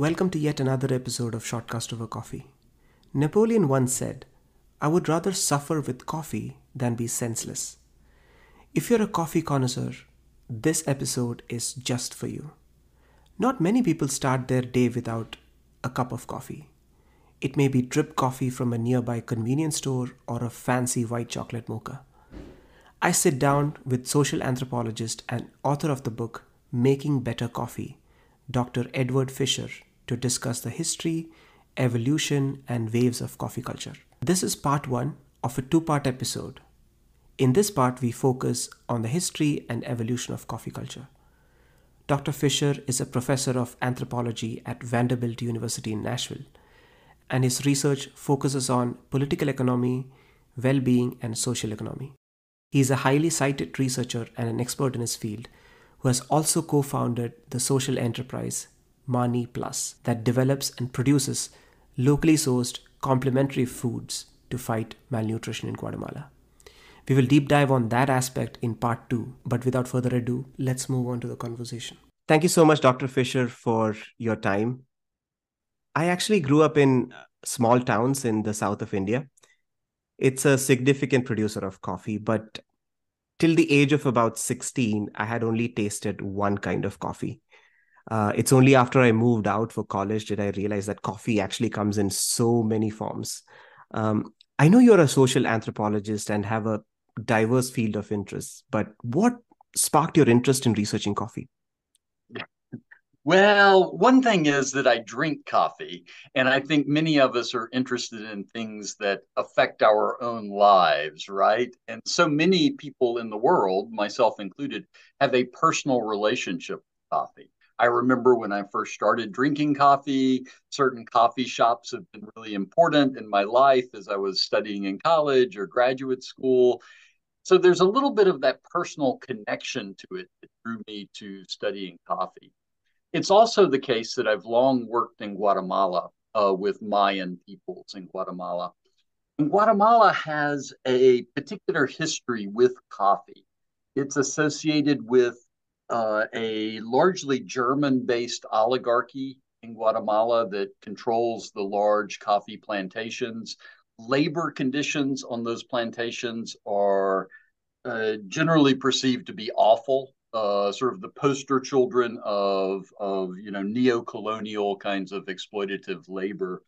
Welcome to yet another episode of Shortcast Over Coffee. Napoleon once said, "I would rather suffer with coffee than be senseless." If you're a coffee connoisseur, this episode is just for you. Not many people start their day without a cup of coffee. It may be drip coffee from a nearby convenience store or a fancy white chocolate mocha. I sit down with social anthropologist and author of the book, Making Better Coffee, Dr. Edward Fischer, to discuss the history, evolution, and waves of coffee culture. This is part one of a two-part episode. In this part, we focus on the history and evolution of coffee culture. Dr. Fischer is a professor of anthropology at Vanderbilt University in Nashville, and his research focuses on political economy, well-being, and social economy. He is a highly cited researcher and an expert in his field, who has also co-founded the social enterprise Mani Plus that develops and produces locally sourced complementary foods to fight malnutrition in Guatemala. We will deep dive on that aspect in part two, but without further ado, let's move on to the conversation. Thank you so much, Dr. Fischer, for your time. I actually grew up in small towns in the south of India. It's a significant producer of coffee, but till the age of about 16, I had only tasted one kind of coffee. It's only after I moved out for college did I realize that coffee actually comes in so many forms. I know you're a social anthropologist and have a diverse field of interests, but what sparked your interest in researching coffee? Well, one thing is that I drink coffee, and I think many of us are interested in things that affect our own lives, right? And so many people in the world, myself included, have a personal relationship with coffee. I remember when I first started drinking coffee, certain coffee shops have been really important in my life as I was studying in college or graduate school. So there's a little bit of that personal connection to it that drew me to studying coffee. It's also the case that I've long worked in Guatemala with Mayan peoples in Guatemala. And Guatemala has a particular history with coffee. It's associated with a largely German-based oligarchy in Guatemala that controls the large coffee plantations. Labor conditions on those plantations are generally perceived to be awful. Sort of the poster children of neo-colonial kinds of exploitative labor.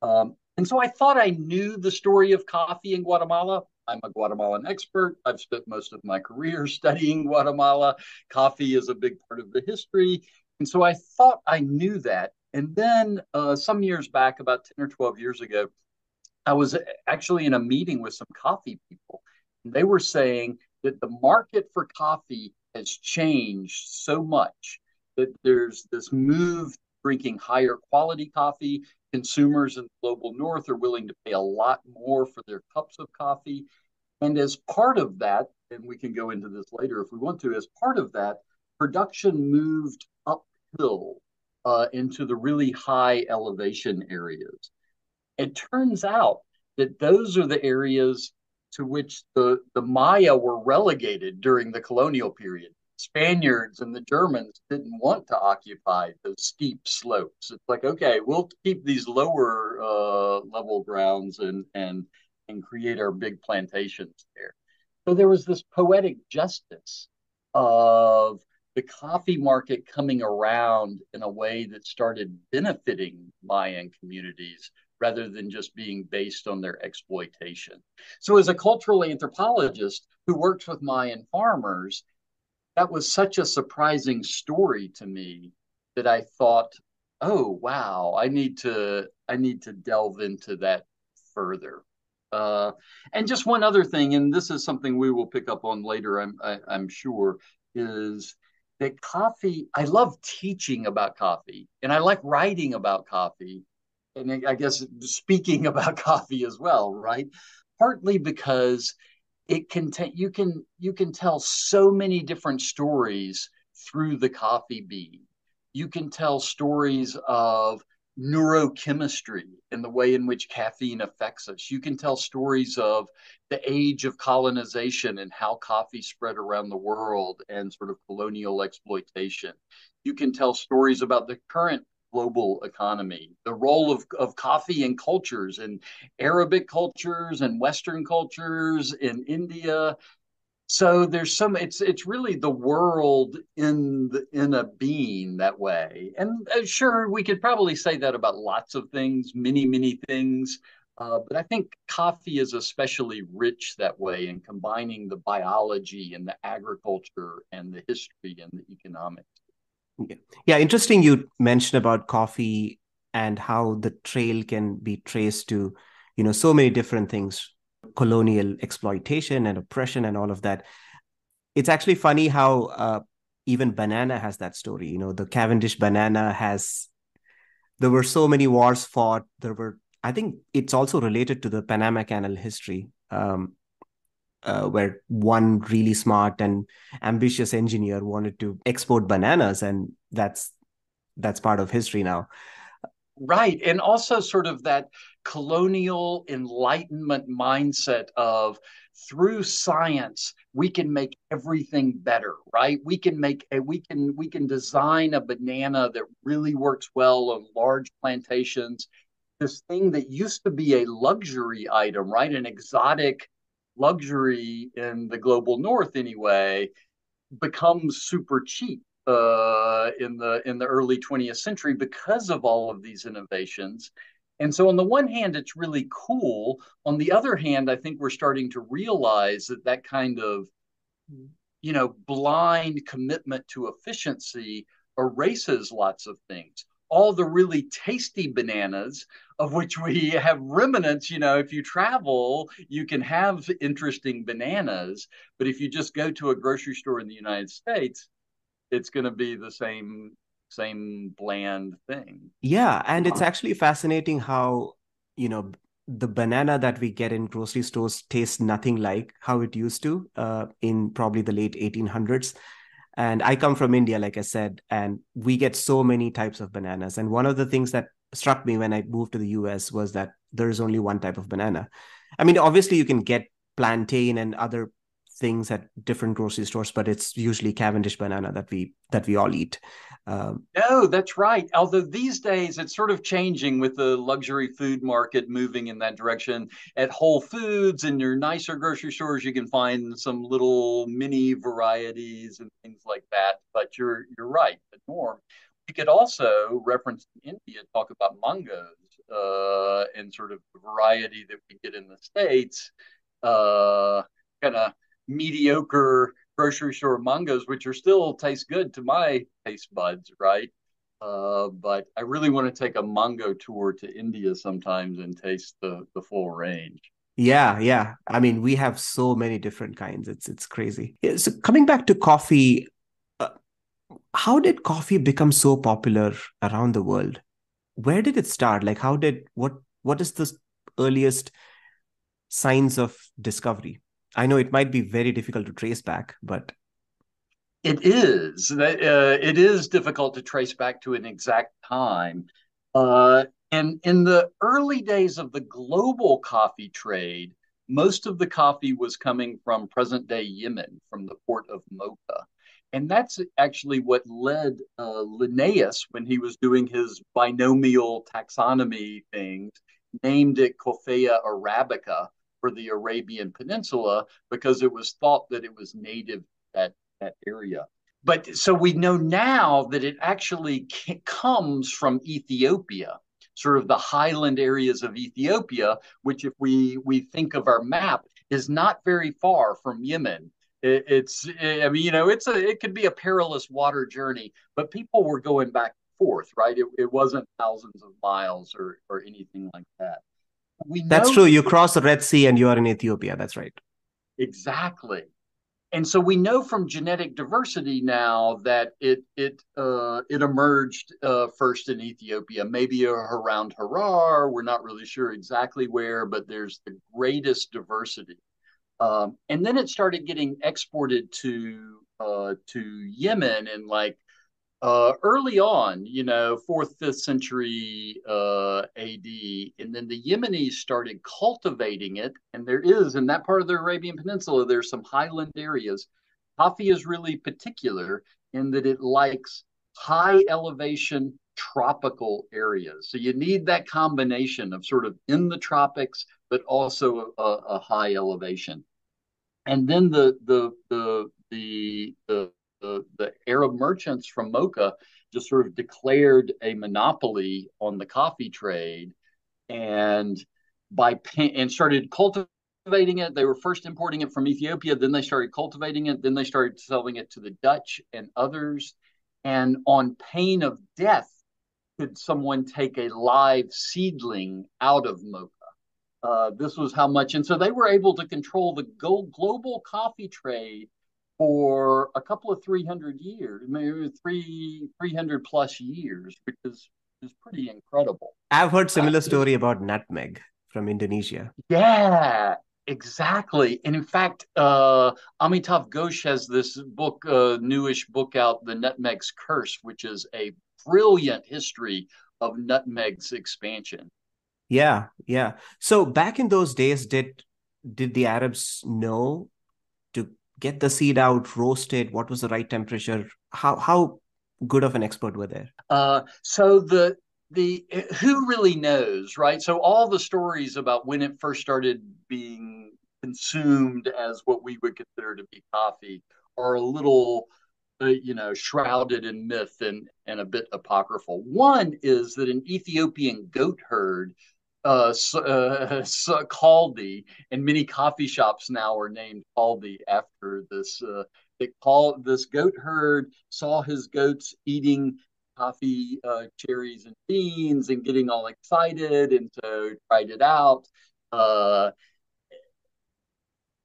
And so I thought I knew the story of coffee in Guatemala. I'm a Guatemalan expert. I've spent most of my career studying Guatemala. Coffee is a big part of the history. And so I thought I knew that. And then some years back, about 10 or 12 years ago, I was actually in a meeting with some coffee people. And they were saying that the market for coffee has changed so much that there's this move drinking higher quality coffee. Consumers in the global north are willing to pay a lot more for their cups of coffee. And as part of that, and we can go into this later if we want to, as part of that, production moved uphill into the really high elevation areas. It turns out that those are the areas to which the Maya were relegated during the colonial period. Spaniards and the Germans didn't want to occupy those steep slopes. It's like, okay, we'll keep these lower level grounds and create our big plantations there. So there was this poetic justice of the coffee market coming around in a way that started benefiting Mayan communities rather than just being based on their exploitation. So as a cultural anthropologist who works with Mayan farmers, that was such a surprising story to me that I thought, oh, wow, I need to delve into that further. And just one other thing, and this is something we will pick up on later, I'm sure, is that coffee, I love teaching about coffee and I like writing about coffee. And I guess speaking about coffee as well, right? Partly because it can you can tell so many different stories through the coffee bean. You can tell stories of neurochemistry and the way in which caffeine affects us. You can tell stories of the age of colonization and how coffee spread around the world and sort of colonial exploitation. You can tell stories about the current global economy, the role of coffee in cultures, and Arabic cultures and Western cultures in India. So there's some, it's really the world in a bean that way. And sure, we could probably say that about lots of things, many things. But I think coffee is especially rich that way in combining the biology and the agriculture and the history and the economics. Okay. Yeah, interesting you mentioned about coffee and how the trail can be traced to, you know, so many different things. Colonial exploitation and oppression and all of that. It's actually funny how even banana has that story. You know, the Cavendish banana has, there were so many wars fought. There were, I think it's also related to the Panama Canal history, where one really smart and ambitious engineer wanted to export bananas. And that's part of history now. Right. And also sort of that colonial enlightenment mindset of through science, we can make everything better, right? We can make a, we can design a banana that really works well on large plantations. This thing that used to be a luxury item, right? An exotic luxury in the global north anyway, becomes super cheap in the early 20th century because of all of these innovations. And so on the one hand, it's really cool. On the other hand, I think we're starting to realize that that kind of, you know, blind commitment to efficiency erases lots of things. All the really tasty bananas of which we have remnants, you know, if you travel, you can have interesting bananas. But if you just go to a grocery store in the United States, it's going to be the same bland thing. Yeah. And it's actually fascinating how, you know, the banana that we get in grocery stores tastes nothing like how it used to in probably the late 1800s. And I come from India, like I said, and we get so many types of bananas. And one of the things that struck me when I moved to the US was that there is only one type of banana. I mean, obviously you can get plantain and other things at different grocery stores, but it's usually Cavendish banana that we all eat. No, that's right. Although these days it's sort of changing with the luxury food market moving in that direction. At Whole Foods and your nicer grocery stores, you can find some little mini varieties and things like that. But you're right, the norm. We could also reference India, talk about mangoes and sort of the variety that we get in the States, kind of mediocre grocery store mangoes, which are still taste good to my taste buds, right? But I really want to take a mango tour to India sometimes and taste the full range. Yeah. I mean, we have so many different kinds. It's crazy. So coming back to coffee, how did coffee become so popular around the world? Where did it start? Like, what is the earliest signs of discovery? I know it might be very difficult to trace back, but... It is difficult to trace back to an exact time. And in the early days of the global coffee trade, most of the coffee was coming from present-day Yemen, from the port of Mocha. And that's actually what led Linnaeus, when he was doing his binomial taxonomy things, named it Coffea Arabica, for the Arabian Peninsula, because it was thought that it was native at that area. But so we know now that it actually comes from Ethiopia, sort of the highland areas of Ethiopia, which if we think of our map is not very far from Yemen. It could be a perilous water journey, but people were going back and forth, right? It wasn't thousands of miles or anything like that. That's true. You cross the Red Sea and you are in Ethiopia. That's right. Exactly. And so we know from genetic diversity now that it emerged first in Ethiopia, maybe around Harar. We're not really sure exactly where, but there's the greatest diversity. And then it started getting exported to Yemen in early on, 4th, 5th century AD, and then the Yemenis started cultivating it. And there is, in that part of the Arabian Peninsula, there's some highland areas. Coffee is really particular in that it likes high elevation, tropical areas. So you need that combination of sort of in the tropics, but also a high elevation. And then the Arab merchants from Mocha just sort of declared a monopoly on the coffee trade, and started cultivating it. They were first importing it from Ethiopia, then they started cultivating it, then they started selling it to the Dutch and others. And on pain of death, could someone take a live seedling out of Mocha? This was how much. And so they were able to control the global coffee trade for a couple of 300 years, maybe 300 plus years, which is pretty incredible. I've heard similar story about nutmeg from Indonesia. Yeah, exactly. And in fact, Amitav Ghosh has this book, newish book out, The Nutmeg's Curse, which is a brilliant history of nutmeg's expansion. Yeah, yeah. So back in those days, did the Arabs know to get the seed out, roast it? What was the right temperature? How good of an expert were they? So who really knows, right? So all the stories about when it first started being consumed as what we would consider to be coffee are a little shrouded in myth and a bit apocryphal. One is that an Ethiopian goat herd, Caldi, and many coffee shops now are named Caldi after this. This goat herd saw his goats eating coffee cherries and beans and getting all excited, and so tried it out.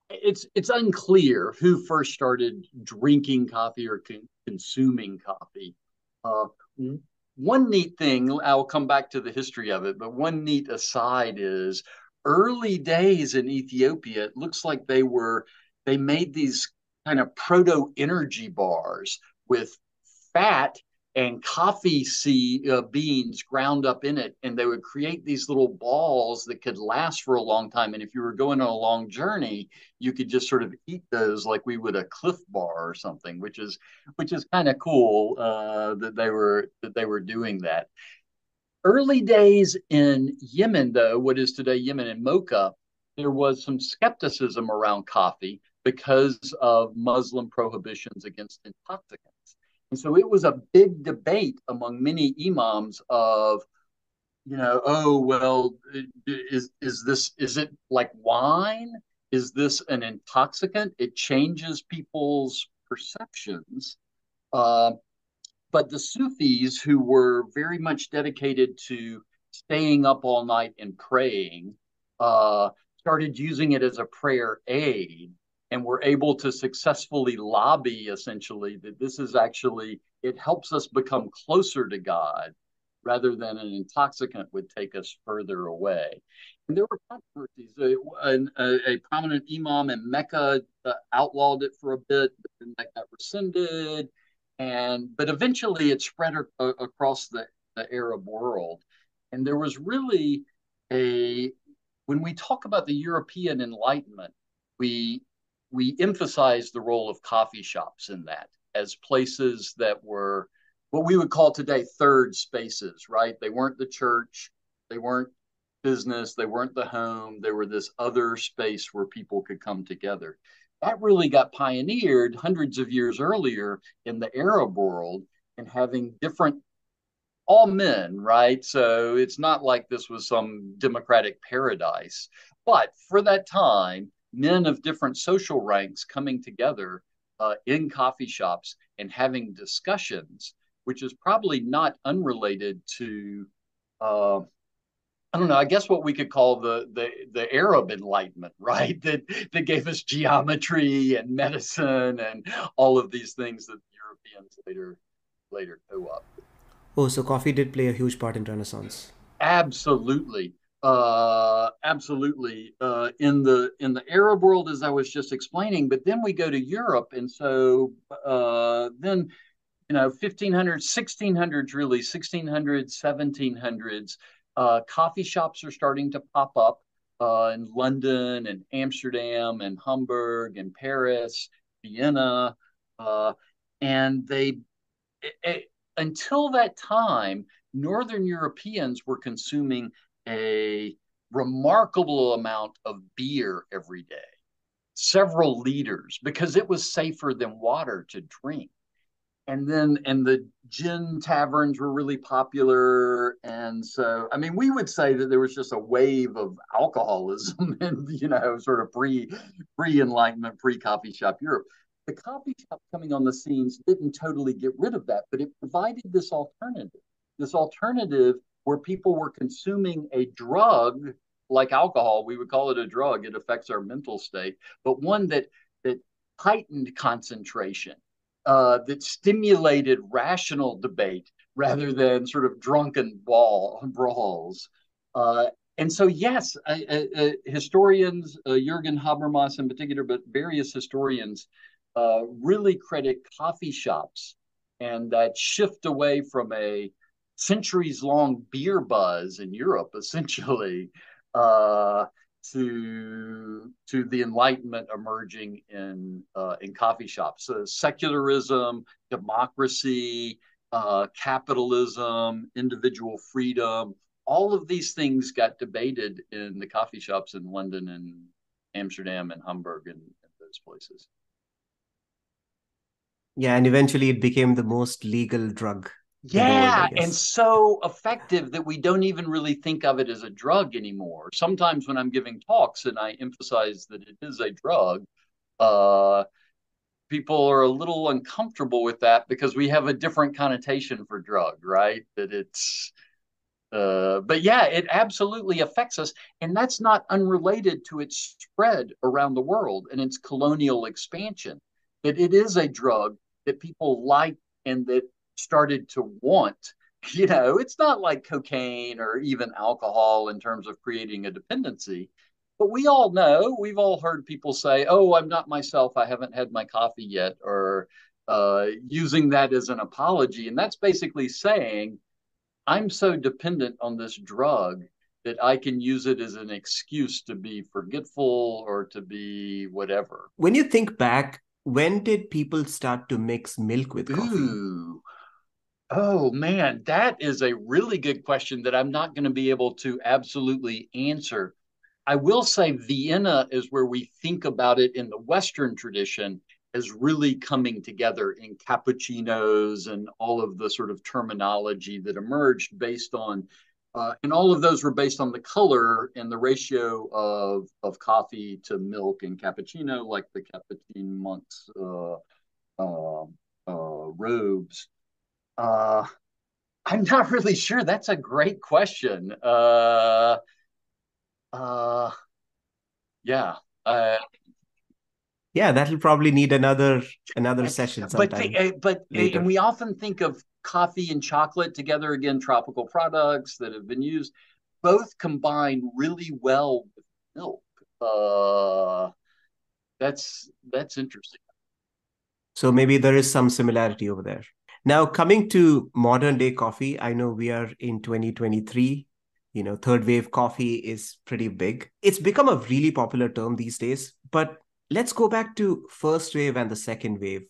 It's unclear who first started drinking coffee or consuming coffee. One neat thing, I'll come back to the history of it, but one neat aside is early days in Ethiopia, it looks like they made these kind of proto-energy bars with fat and coffee beans ground up in it. And they would create these little balls that could last for a long time. And if you were going on a long journey, you could just sort of eat those like we would a Cliff Bar or something, which is kind of cool that they were doing that. Early days in Yemen, though, what is today Yemen and Mocha, there was some skepticism around coffee because of Muslim prohibitions against intoxicants. And so it was a big debate among many imams of, is it like wine? Is this an intoxicant? It changes people's perceptions. But the Sufis, who were very much dedicated to staying up all night and praying, started using it as a prayer aid, and were able to successfully lobby, essentially, that this is actually, it helps us become closer to God rather than an intoxicant would take us further away. And there were controversies. A prominent imam in Mecca outlawed it for a bit, but then that got rescinded. But eventually it spread across the Arab world. And there was really when we talk about the European Enlightenment, we emphasized the role of coffee shops in that as places that were what we would call today third spaces, right? They weren't the church, they weren't business, they weren't the home. They were this other space where people could come together. That really got pioneered hundreds of years earlier in the Arab world, and having different, all men, right? So it's not like this was some democratic paradise, but for that time, men of different social ranks coming together in coffee shops and having discussions, which is probably not unrelated to, I guess what we could call the Arab Enlightenment, right? That gave us geometry and medicine and all of these things that the Europeans later co-opted. Oh, so coffee did play a huge part in Renaissance. Absolutely. In the Arab world, as I was just explaining, but then we go to Europe. And so then, 1600s, 1700s, coffee shops are starting to pop up in London and Amsterdam and Hamburg and Paris, Vienna. And until that time, Northern Europeans were consuming a remarkable amount of beer every day, several liters, because it was safer than water to drink. And the gin taverns were really popular. And so, I mean, we would say that there was just a wave of alcoholism in, you know, sort of pre-Enlightenment, pre-coffee shop Europe. The coffee shop coming on the scenes didn't totally get rid of that, but it provided this alternative where people were consuming a drug like alcohol. We would call it a drug. It affects our mental state, but one that heightened concentration, that stimulated rational debate rather than sort of drunken brawls. And so, yes, historians, Jurgen Habermas in particular, but various historians really credit coffee shops and that shift away from a centuries-long beer buzz in Europe, essentially, to the Enlightenment emerging in coffee shops. So secularism, democracy, capitalism, individual freedom, all of these things got debated in the coffee shops in London and Amsterdam and Hamburg and those places. Yeah, and eventually it became the most legal drug. Yeah, and so effective that we don't even really think of it as a drug anymore. Sometimes when I'm giving talks and I emphasize that it is a drug, people are a little uncomfortable with that because we have a different connotation for drug, right? That it's, but yeah, it absolutely affects us. And that's not unrelated to its spread around the world and its colonial expansion, that it is a drug that people like and that started to want. You know, it's not like cocaine or even alcohol in terms of creating a dependency, but we all know, we've all heard people say, oh, I'm not myself, I haven't had my coffee yet, or using that as an apology. And that's basically saying, I'm so dependent on this drug that I can use it as an excuse to be forgetful or to be whatever. When you think back, when did people start to mix milk with coffee? Ooh. Oh, man, that is a really good question that I'm not going to be able to absolutely answer. I will say Vienna is where we think about it in the Western tradition as really coming together in cappuccinos and all of the sort of terminology that emerged based on, and all of those were based on the color and the ratio of coffee to milk and cappuccino, like the Capuchin monks' robes. I'm not really sure. That's a great question. Yeah, that'll probably need another session sometime. But later. And we often think of coffee and chocolate together, again, tropical products that have been used. Both combine really well with milk. That's interesting. So maybe there is some similarity over there. Now, coming to modern day coffee, I know we are in 2023. You know, third wave coffee is pretty big. It's become a really popular term these days, but let's go back to first wave and the second wave.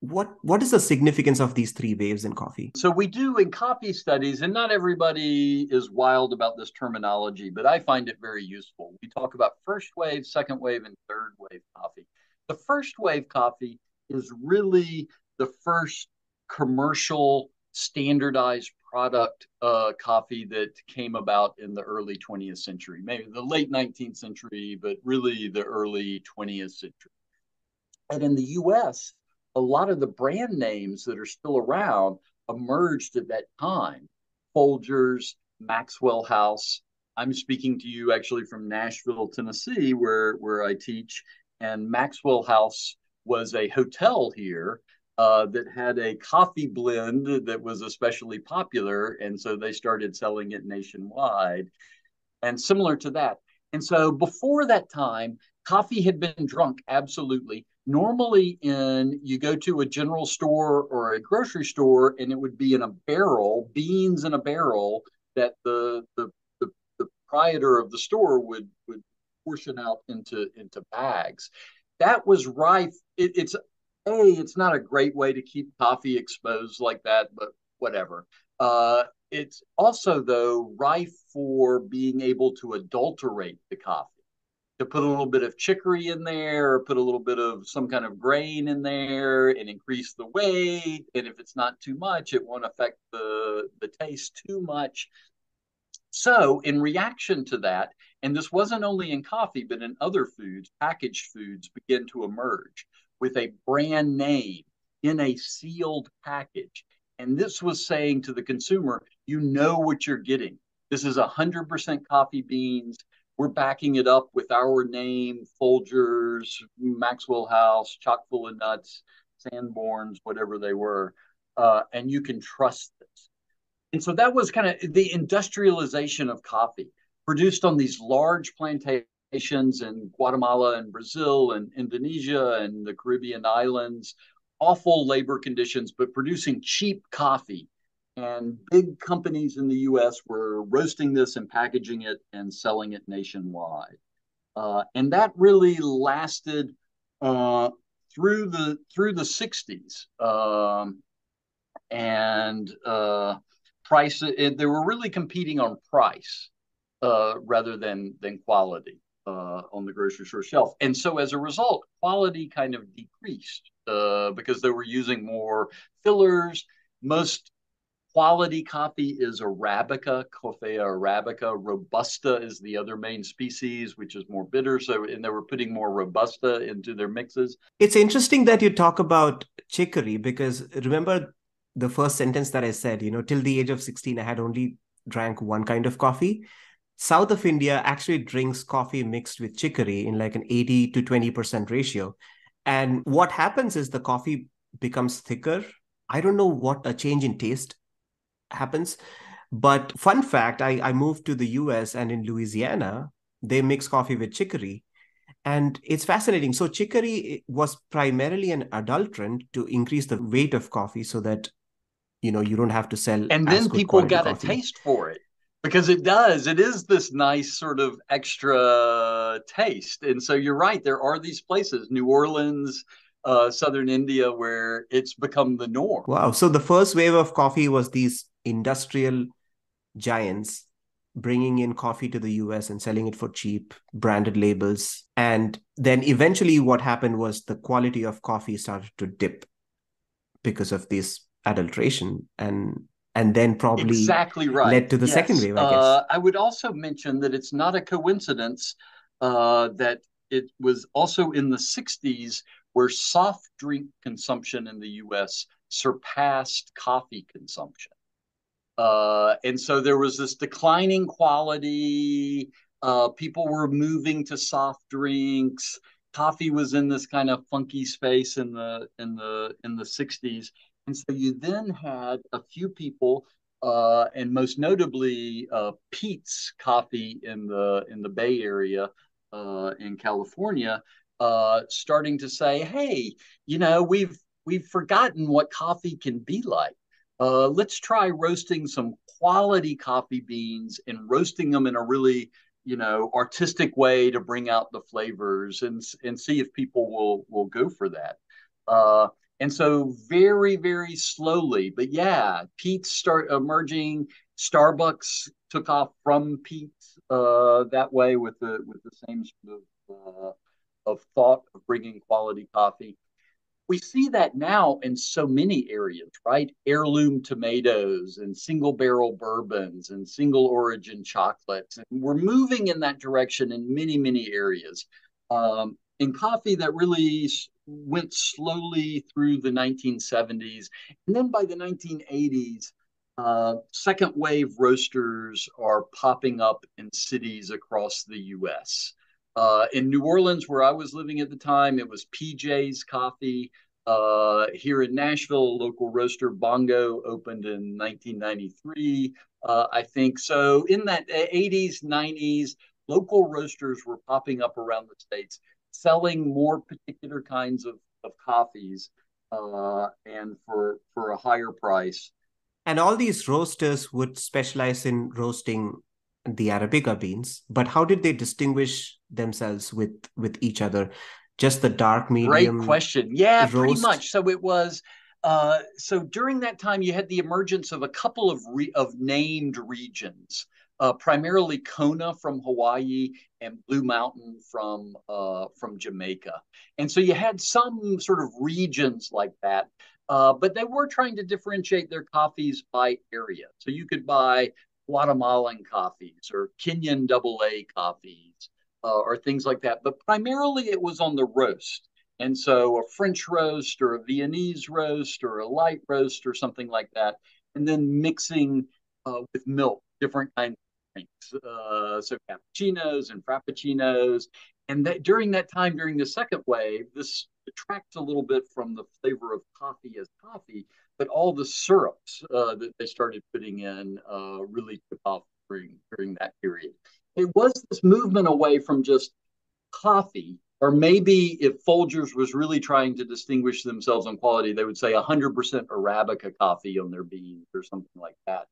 What is the significance of these three waves in coffee? So we do in coffee studies, and not everybody is wild about this terminology, but I find it very useful. We talk about first wave, second wave, and third wave coffee. The first wave coffee is really the first commercial standardized product coffee that came about in the early 20th century, maybe the late 19th century, but really the early 20th century. And in the US, a lot of the brand names that are still around emerged at that time. Folgers, Maxwell House. I'm speaking to you actually from Nashville, Tennessee, where I teach. And Maxwell House was a hotel here that had a coffee blend that was especially popular. And so they started selling it nationwide and similar to that. And so before that time, coffee had been drunk, absolutely. Normally you go to a general store or a grocery store and it would be in a barrel, beans in a barrel that the proprietor of the store would portion out into bags. That was rife. It's hey, it's not a great way to keep coffee exposed like that, but whatever. It's also, though, rife for being able to adulterate the coffee, to put a little bit of chicory in there or put a little bit of some kind of grain in there and increase the weight. And if it's not too much, it won't affect the taste too much. So in reaction to that, and this wasn't only in coffee, but in other foods, packaged foods begin to emerge with a brand name in a sealed package. And this was saying to the consumer, you know what you're getting. This is 100% coffee beans. We're backing it up with our name, Folgers, Maxwell House, Chock Full of Nuts, Sanborns, whatever they were. And you can trust this. And so that was kind of the industrialization of coffee, produced on these large plantations in Guatemala and Brazil and Indonesia and the Caribbean islands. Awful labor conditions, but producing cheap coffee. And big companies in the U.S. were roasting this and packaging it and selling it nationwide. And that really lasted through the 60s. They were really competing on price rather than quality on the grocery store shelf. And so as a result, quality kind of decreased because they were using more fillers. Most quality coffee is Arabica, Coffea Arabica. Robusta is the other main species, which is more bitter. And they were putting more Robusta into their mixes. It's interesting that you talk about chicory because remember, the first sentence that I said, you know, till the age of 16, I had only drank one kind of coffee. South of India actually drinks coffee mixed with chicory in like an 80 to 20% ratio. And what happens is the coffee becomes thicker. I don't know what a change in taste happens. But fun fact, I moved to the US and in Louisiana, they mix coffee with chicory. And it's fascinating. So chicory was primarily an adulterant to increase the weight of coffee so that you know, you don't have to sell. And then people got a taste for it because it does. It is this nice sort of extra taste. And so you're right. There are these places, New Orleans, southern India, where it's become the norm. Wow. So the first wave of coffee was these industrial giants bringing in coffee to the US and selling it for cheap, branded labels. And then eventually what happened was the quality of coffee started to dip because of these adulteration and then probably exactly right. Led to the yes. Second wave, I guess. I would also mention that it's not a coincidence that it was also in the 60s where soft drink consumption in the US surpassed coffee consumption. And so there was this declining quality, people were moving to soft drinks, coffee was in this kind of funky space in the 60s. And so you then had a few people, and most notably Peet's Coffee in the Bay Area in California, starting to say, "Hey, you know, we've forgotten what coffee can be like. Let's try roasting some quality coffee beans and roasting them in a really, you know, artistic way to bring out the flavors and see if people will go for that." And so very, very slowly, but yeah, Peet's start emerging. Starbucks took off from Peet's that way with the same sort of thought of bringing quality coffee. We see that now in so many areas, right? Heirloom tomatoes and single barrel bourbons and single origin chocolates. And we're moving in that direction in many, many areas. In coffee, that really went slowly through the 1970s. And then by the 1980s, second wave roasters are popping up in cities across the US. In New Orleans, where I was living at the time, it was PJ's Coffee. Here in Nashville, local roaster Bongo opened in 1993, I think. So in that 80s, 90s, local roasters were popping up around the states, selling more particular kinds of coffees and for a higher price. And all these roasters would specialize in roasting the Arabica beans, but how did they distinguish themselves with each other? Just the dark medium. Great question. Yeah, roast. Pretty much. So it was. So during that time, you had the emergence of a couple of named regions, primarily Kona from Hawaii and Blue Mountain from Jamaica. And so you had some sort of regions like that. But they were trying to differentiate their coffees by area. So you could buy Guatemalan coffees or Kenyan AA coffees or things like that. But primarily it was on the roast. And so a French roast or a Viennese roast or a light roast or something like that. And then mixing with milk, different kinds of drinks. So cappuccinos and frappuccinos. And that during that time, during the second wave, this detracts a little bit from the flavor of coffee as coffee, but all the syrups that they started putting in really took off during that period. It was this movement away from just coffee, or maybe if Folgers was really trying to distinguish themselves on quality, they would say 100% Arabica coffee on their beans or something like that,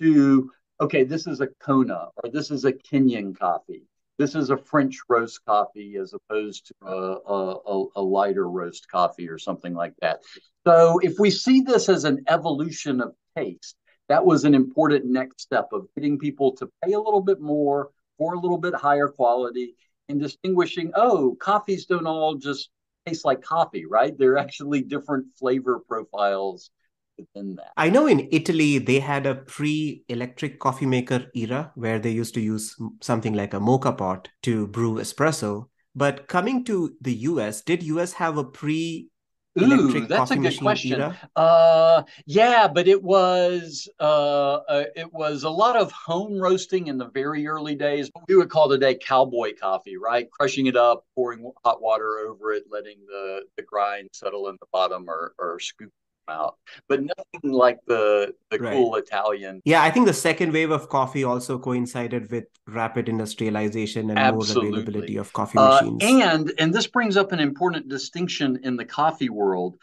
to, okay, this is a Kona, or this is a Kenyan coffee. This is a French roast coffee as opposed to a lighter roast coffee or something like that. So if we see this as an evolution of taste, that was an important next step of getting people to pay a little bit more for a little bit higher quality and distinguishing, oh, coffees don't all just taste like coffee, right? They're actually different flavor profiles within that. I know in Italy, they had a pre-electric coffee maker era where they used to use something like a Mocha pot to brew espresso. But coming to the US, did US have a pre-electric coffee machine era? Yeah, but it was a lot of home roasting in the very early days. What we would call today cowboy coffee, right? Crushing it up, pouring hot water over it, letting the grind settle in the bottom or scoop out, but nothing like the right. Cool Italian. Yeah, I think the second wave of coffee also coincided with rapid industrialization and Absolutely. More availability of coffee machines. And this brings up an important distinction in the coffee world.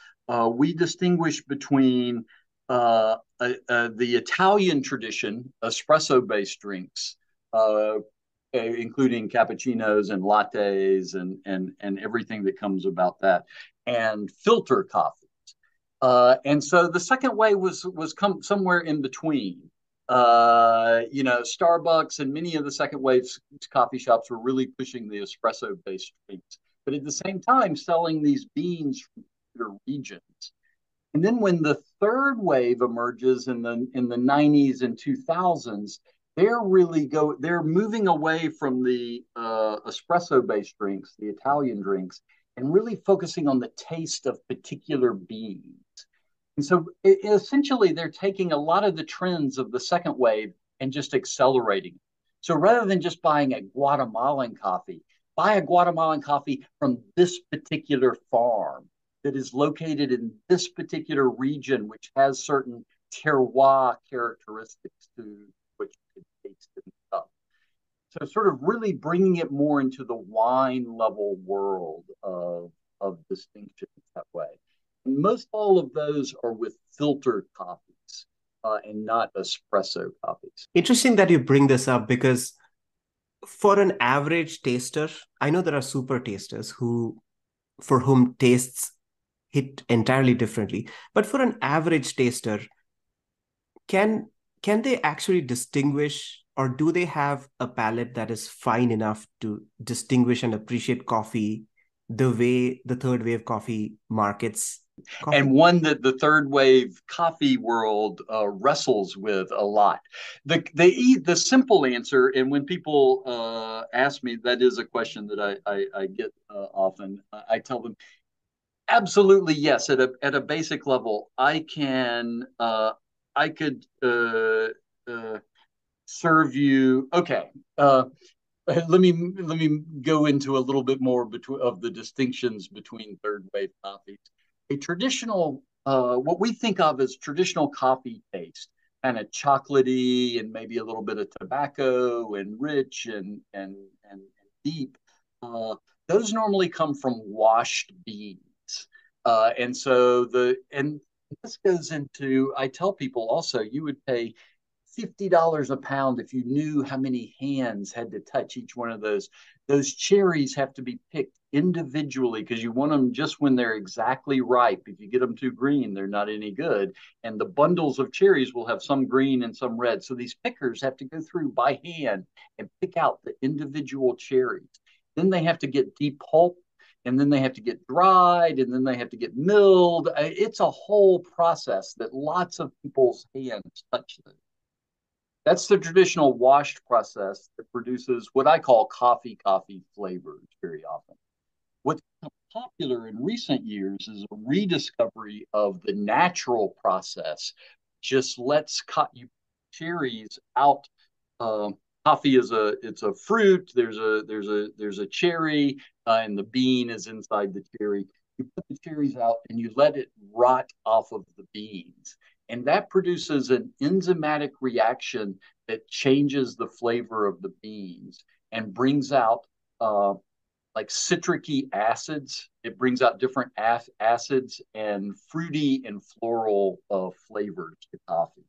We distinguish between the Italian tradition, espresso-based drinks, including cappuccinos and lattes and everything that comes about that, and filter coffee. And so the second wave was somewhere in between. You know, Starbucks and many of the second wave's coffee shops were really pushing the espresso-based drinks, but at the same time selling these beans from their regions. And then when the third wave emerges in the 90s and 2000s, they're moving away from the espresso-based drinks, the Italian drinks, and really focusing on the taste of particular beans. And so essentially, they're taking a lot of the trends of the second wave and just accelerating. So rather than just buying a Guatemalan coffee, buy a Guatemalan coffee from this particular farm that is located in this particular region, which has certain terroir characteristics to which you can taste and stuff. So sort of really bringing it more into the wine level world of distinction that way. And most all of those are with filtered coffees and not espresso coffees. Interesting that you bring this up because for an average taster, I know there are super tasters for whom tastes hit entirely differently. But for an average taster, can they actually distinguish? Or do they have a palate that is fine enough to distinguish and appreciate coffee the way the third wave coffee markets coffee? And one that the third wave coffee world wrestles with a lot. The simple answer, and when people ask me, that is a question that I get often. I tell them, absolutely yes. At a basic level, I could serve you. Okay. Let me go into a little bit more of the distinctions between third wave coffees. A traditional, what we think of as traditional coffee taste, kind of chocolatey and maybe a little bit of tobacco and rich and deep. Those normally come from washed beans. And this goes into, I tell people also, you would pay $50 a pound if you knew how many hands had to touch each one of those Those cherries have to be picked individually because you want them just when they're exactly ripe. If you get them too green, they're not any good. And the bundles of cherries will have some green and some red. So these pickers have to go through by hand and pick out the individual cherries. Then they have to get depulped, and then they have to get dried, and then they have to get milled. It's a whole process that lots of people's hands touch them. That's the traditional washed process that produces what I call coffee flavors very often. What's popular in recent years is a rediscovery of the natural process. Just lets cherries out. Coffee is a fruit. There's a cherry, and the bean is inside the cherry. You put the cherries out and you let it rot off of the beans. And that produces an enzymatic reaction that changes the flavor of the beans and brings out like citricy acids. It brings out different acids and fruity and floral flavors to coffee.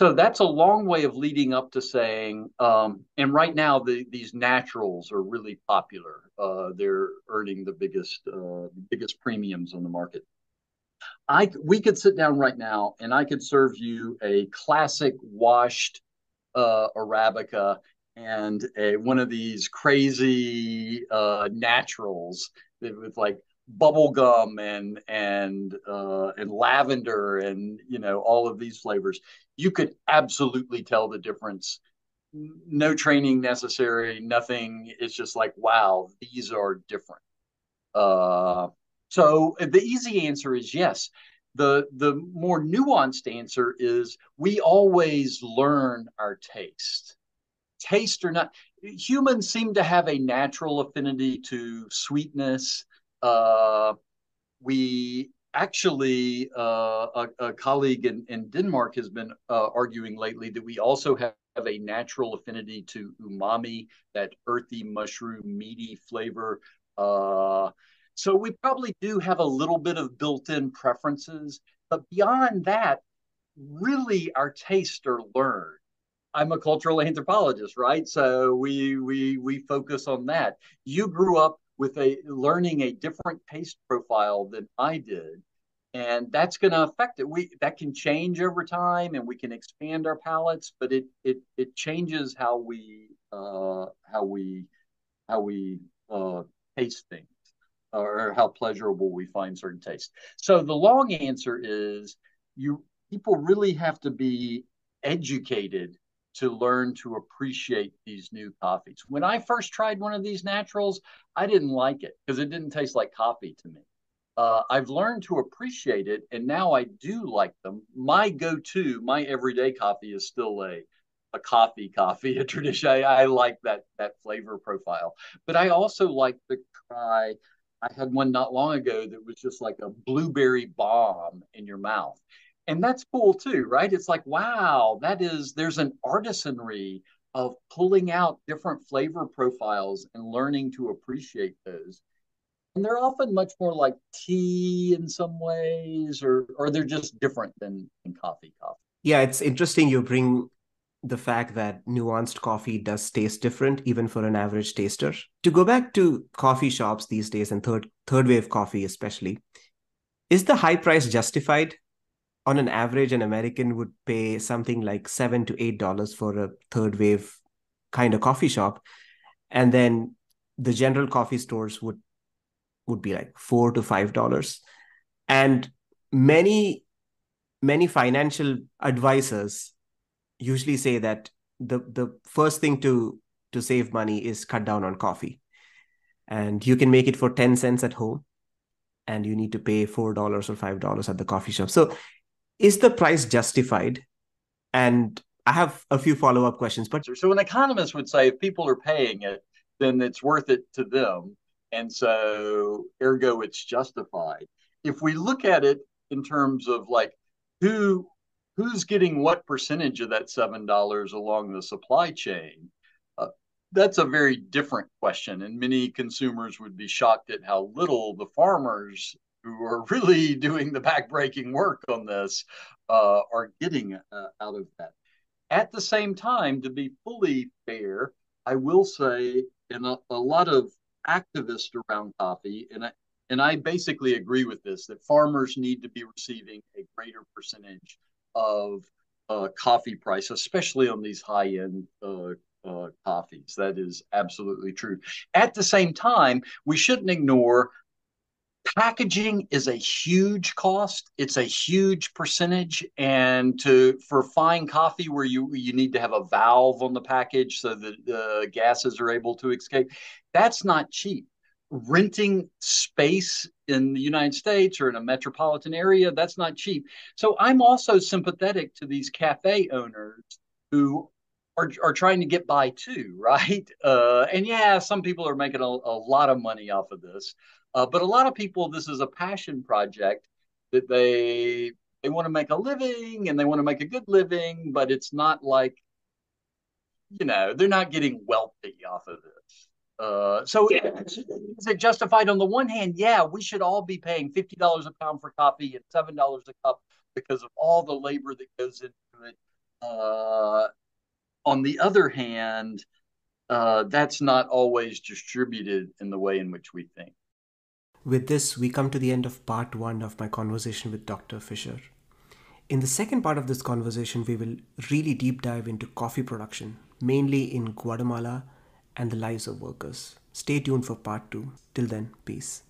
So that's a long way of leading up to saying, and right now these naturals are really popular. They're earning the biggest premiums on the market. We could sit down right now and I could serve you a classic washed Arabica and one of these crazy naturals with like bubble gum and lavender and, you know, all of these flavors. You could absolutely tell the difference. No training necessary, nothing. It's just like, wow, these are different. So the easy answer is yes. The more nuanced answer is we always learn our taste. Taste or not, humans seem to have a natural affinity to sweetness. We actually, a colleague in Denmark has been arguing lately that we also have a natural affinity to umami, that earthy mushroom, meaty flavor. So we probably do have a little bit of built-in preferences, but beyond that, really our tastes are learned. I'm a cultural anthropologist, right? So we focus on that. You grew up with learning a different taste profile than I did, and that's going to affect it. That can change over time, and we can expand our palates, but it changes how we taste things, or how pleasurable we find certain tastes. So the long answer is people really have to be educated to learn to appreciate these new coffees. When I first tried one of these naturals, I didn't like it because it didn't taste like coffee to me. I've learned to appreciate it, and now I do like them. My go-to, my everyday coffee is still a coffee, a tradition. I like that flavor profile. But I also like to try. I had one not long ago that was just like a blueberry bomb in your mouth. And that's cool too, right? It's like, wow, there's an artisanry of pulling out different flavor profiles and learning to appreciate those. And they're often much more like tea in some ways, or they're just different than coffee. Yeah, it's interesting you bring the fact that nuanced coffee does taste different, even for an average taster. To go back to coffee shops these days and third wave coffee especially, is the high price justified? On an average, an American would pay something like $7 to $8 for a third wave kind of coffee shop. And then the general coffee stores would be like $4 to $5. And many financial advisors usually say that the first thing to save money is cut down on coffee. And you can make it for 10 cents at home, and you need to pay $4 or $5 at the coffee shop. So is the price justified? And I have a few follow-up questions. But so an economist would say if people are paying it, then it's worth it to them. And so ergo, it's justified. If we look at it in terms of like who's getting what percentage of that $7 along the supply chain, that's a very different question. And many consumers would be shocked at how little the farmers who are really doing the backbreaking work on this are getting out of that. At the same time, to be fully fair, I will say and a lot of activists around coffee, and I basically agree with this, that farmers need to be receiving a greater percentage of coffee price, especially on these high-end coffees. That is absolutely true. At the same time, we shouldn't ignore packaging is a huge cost. It's a huge percentage. And for fine coffee, where you need to have a valve on the package so that the gases are able to escape, that's not cheap. Renting space in the United States or in a metropolitan area, that's not cheap. So I'm also sympathetic to these cafe owners who are trying to get by too, right? And yeah, some people are making a lot of money off of this. But a lot of people, this is a passion project that they want to make a living, and they want to make a good living, but it's not like, they're not getting wealthy off of this. Is it justified? On the one hand, yeah, we should all be paying $50 a pound for coffee and $7 a cup because of all the labor that goes into it. On the other hand, that's not always distributed in the way in which we think. With this, we come to the end of part one of my conversation with Dr. Fischer. In the second part of this conversation, we will really deep dive into coffee production, mainly in Guatemala, and the lives of workers. Stay tuned for part two. Till then, peace.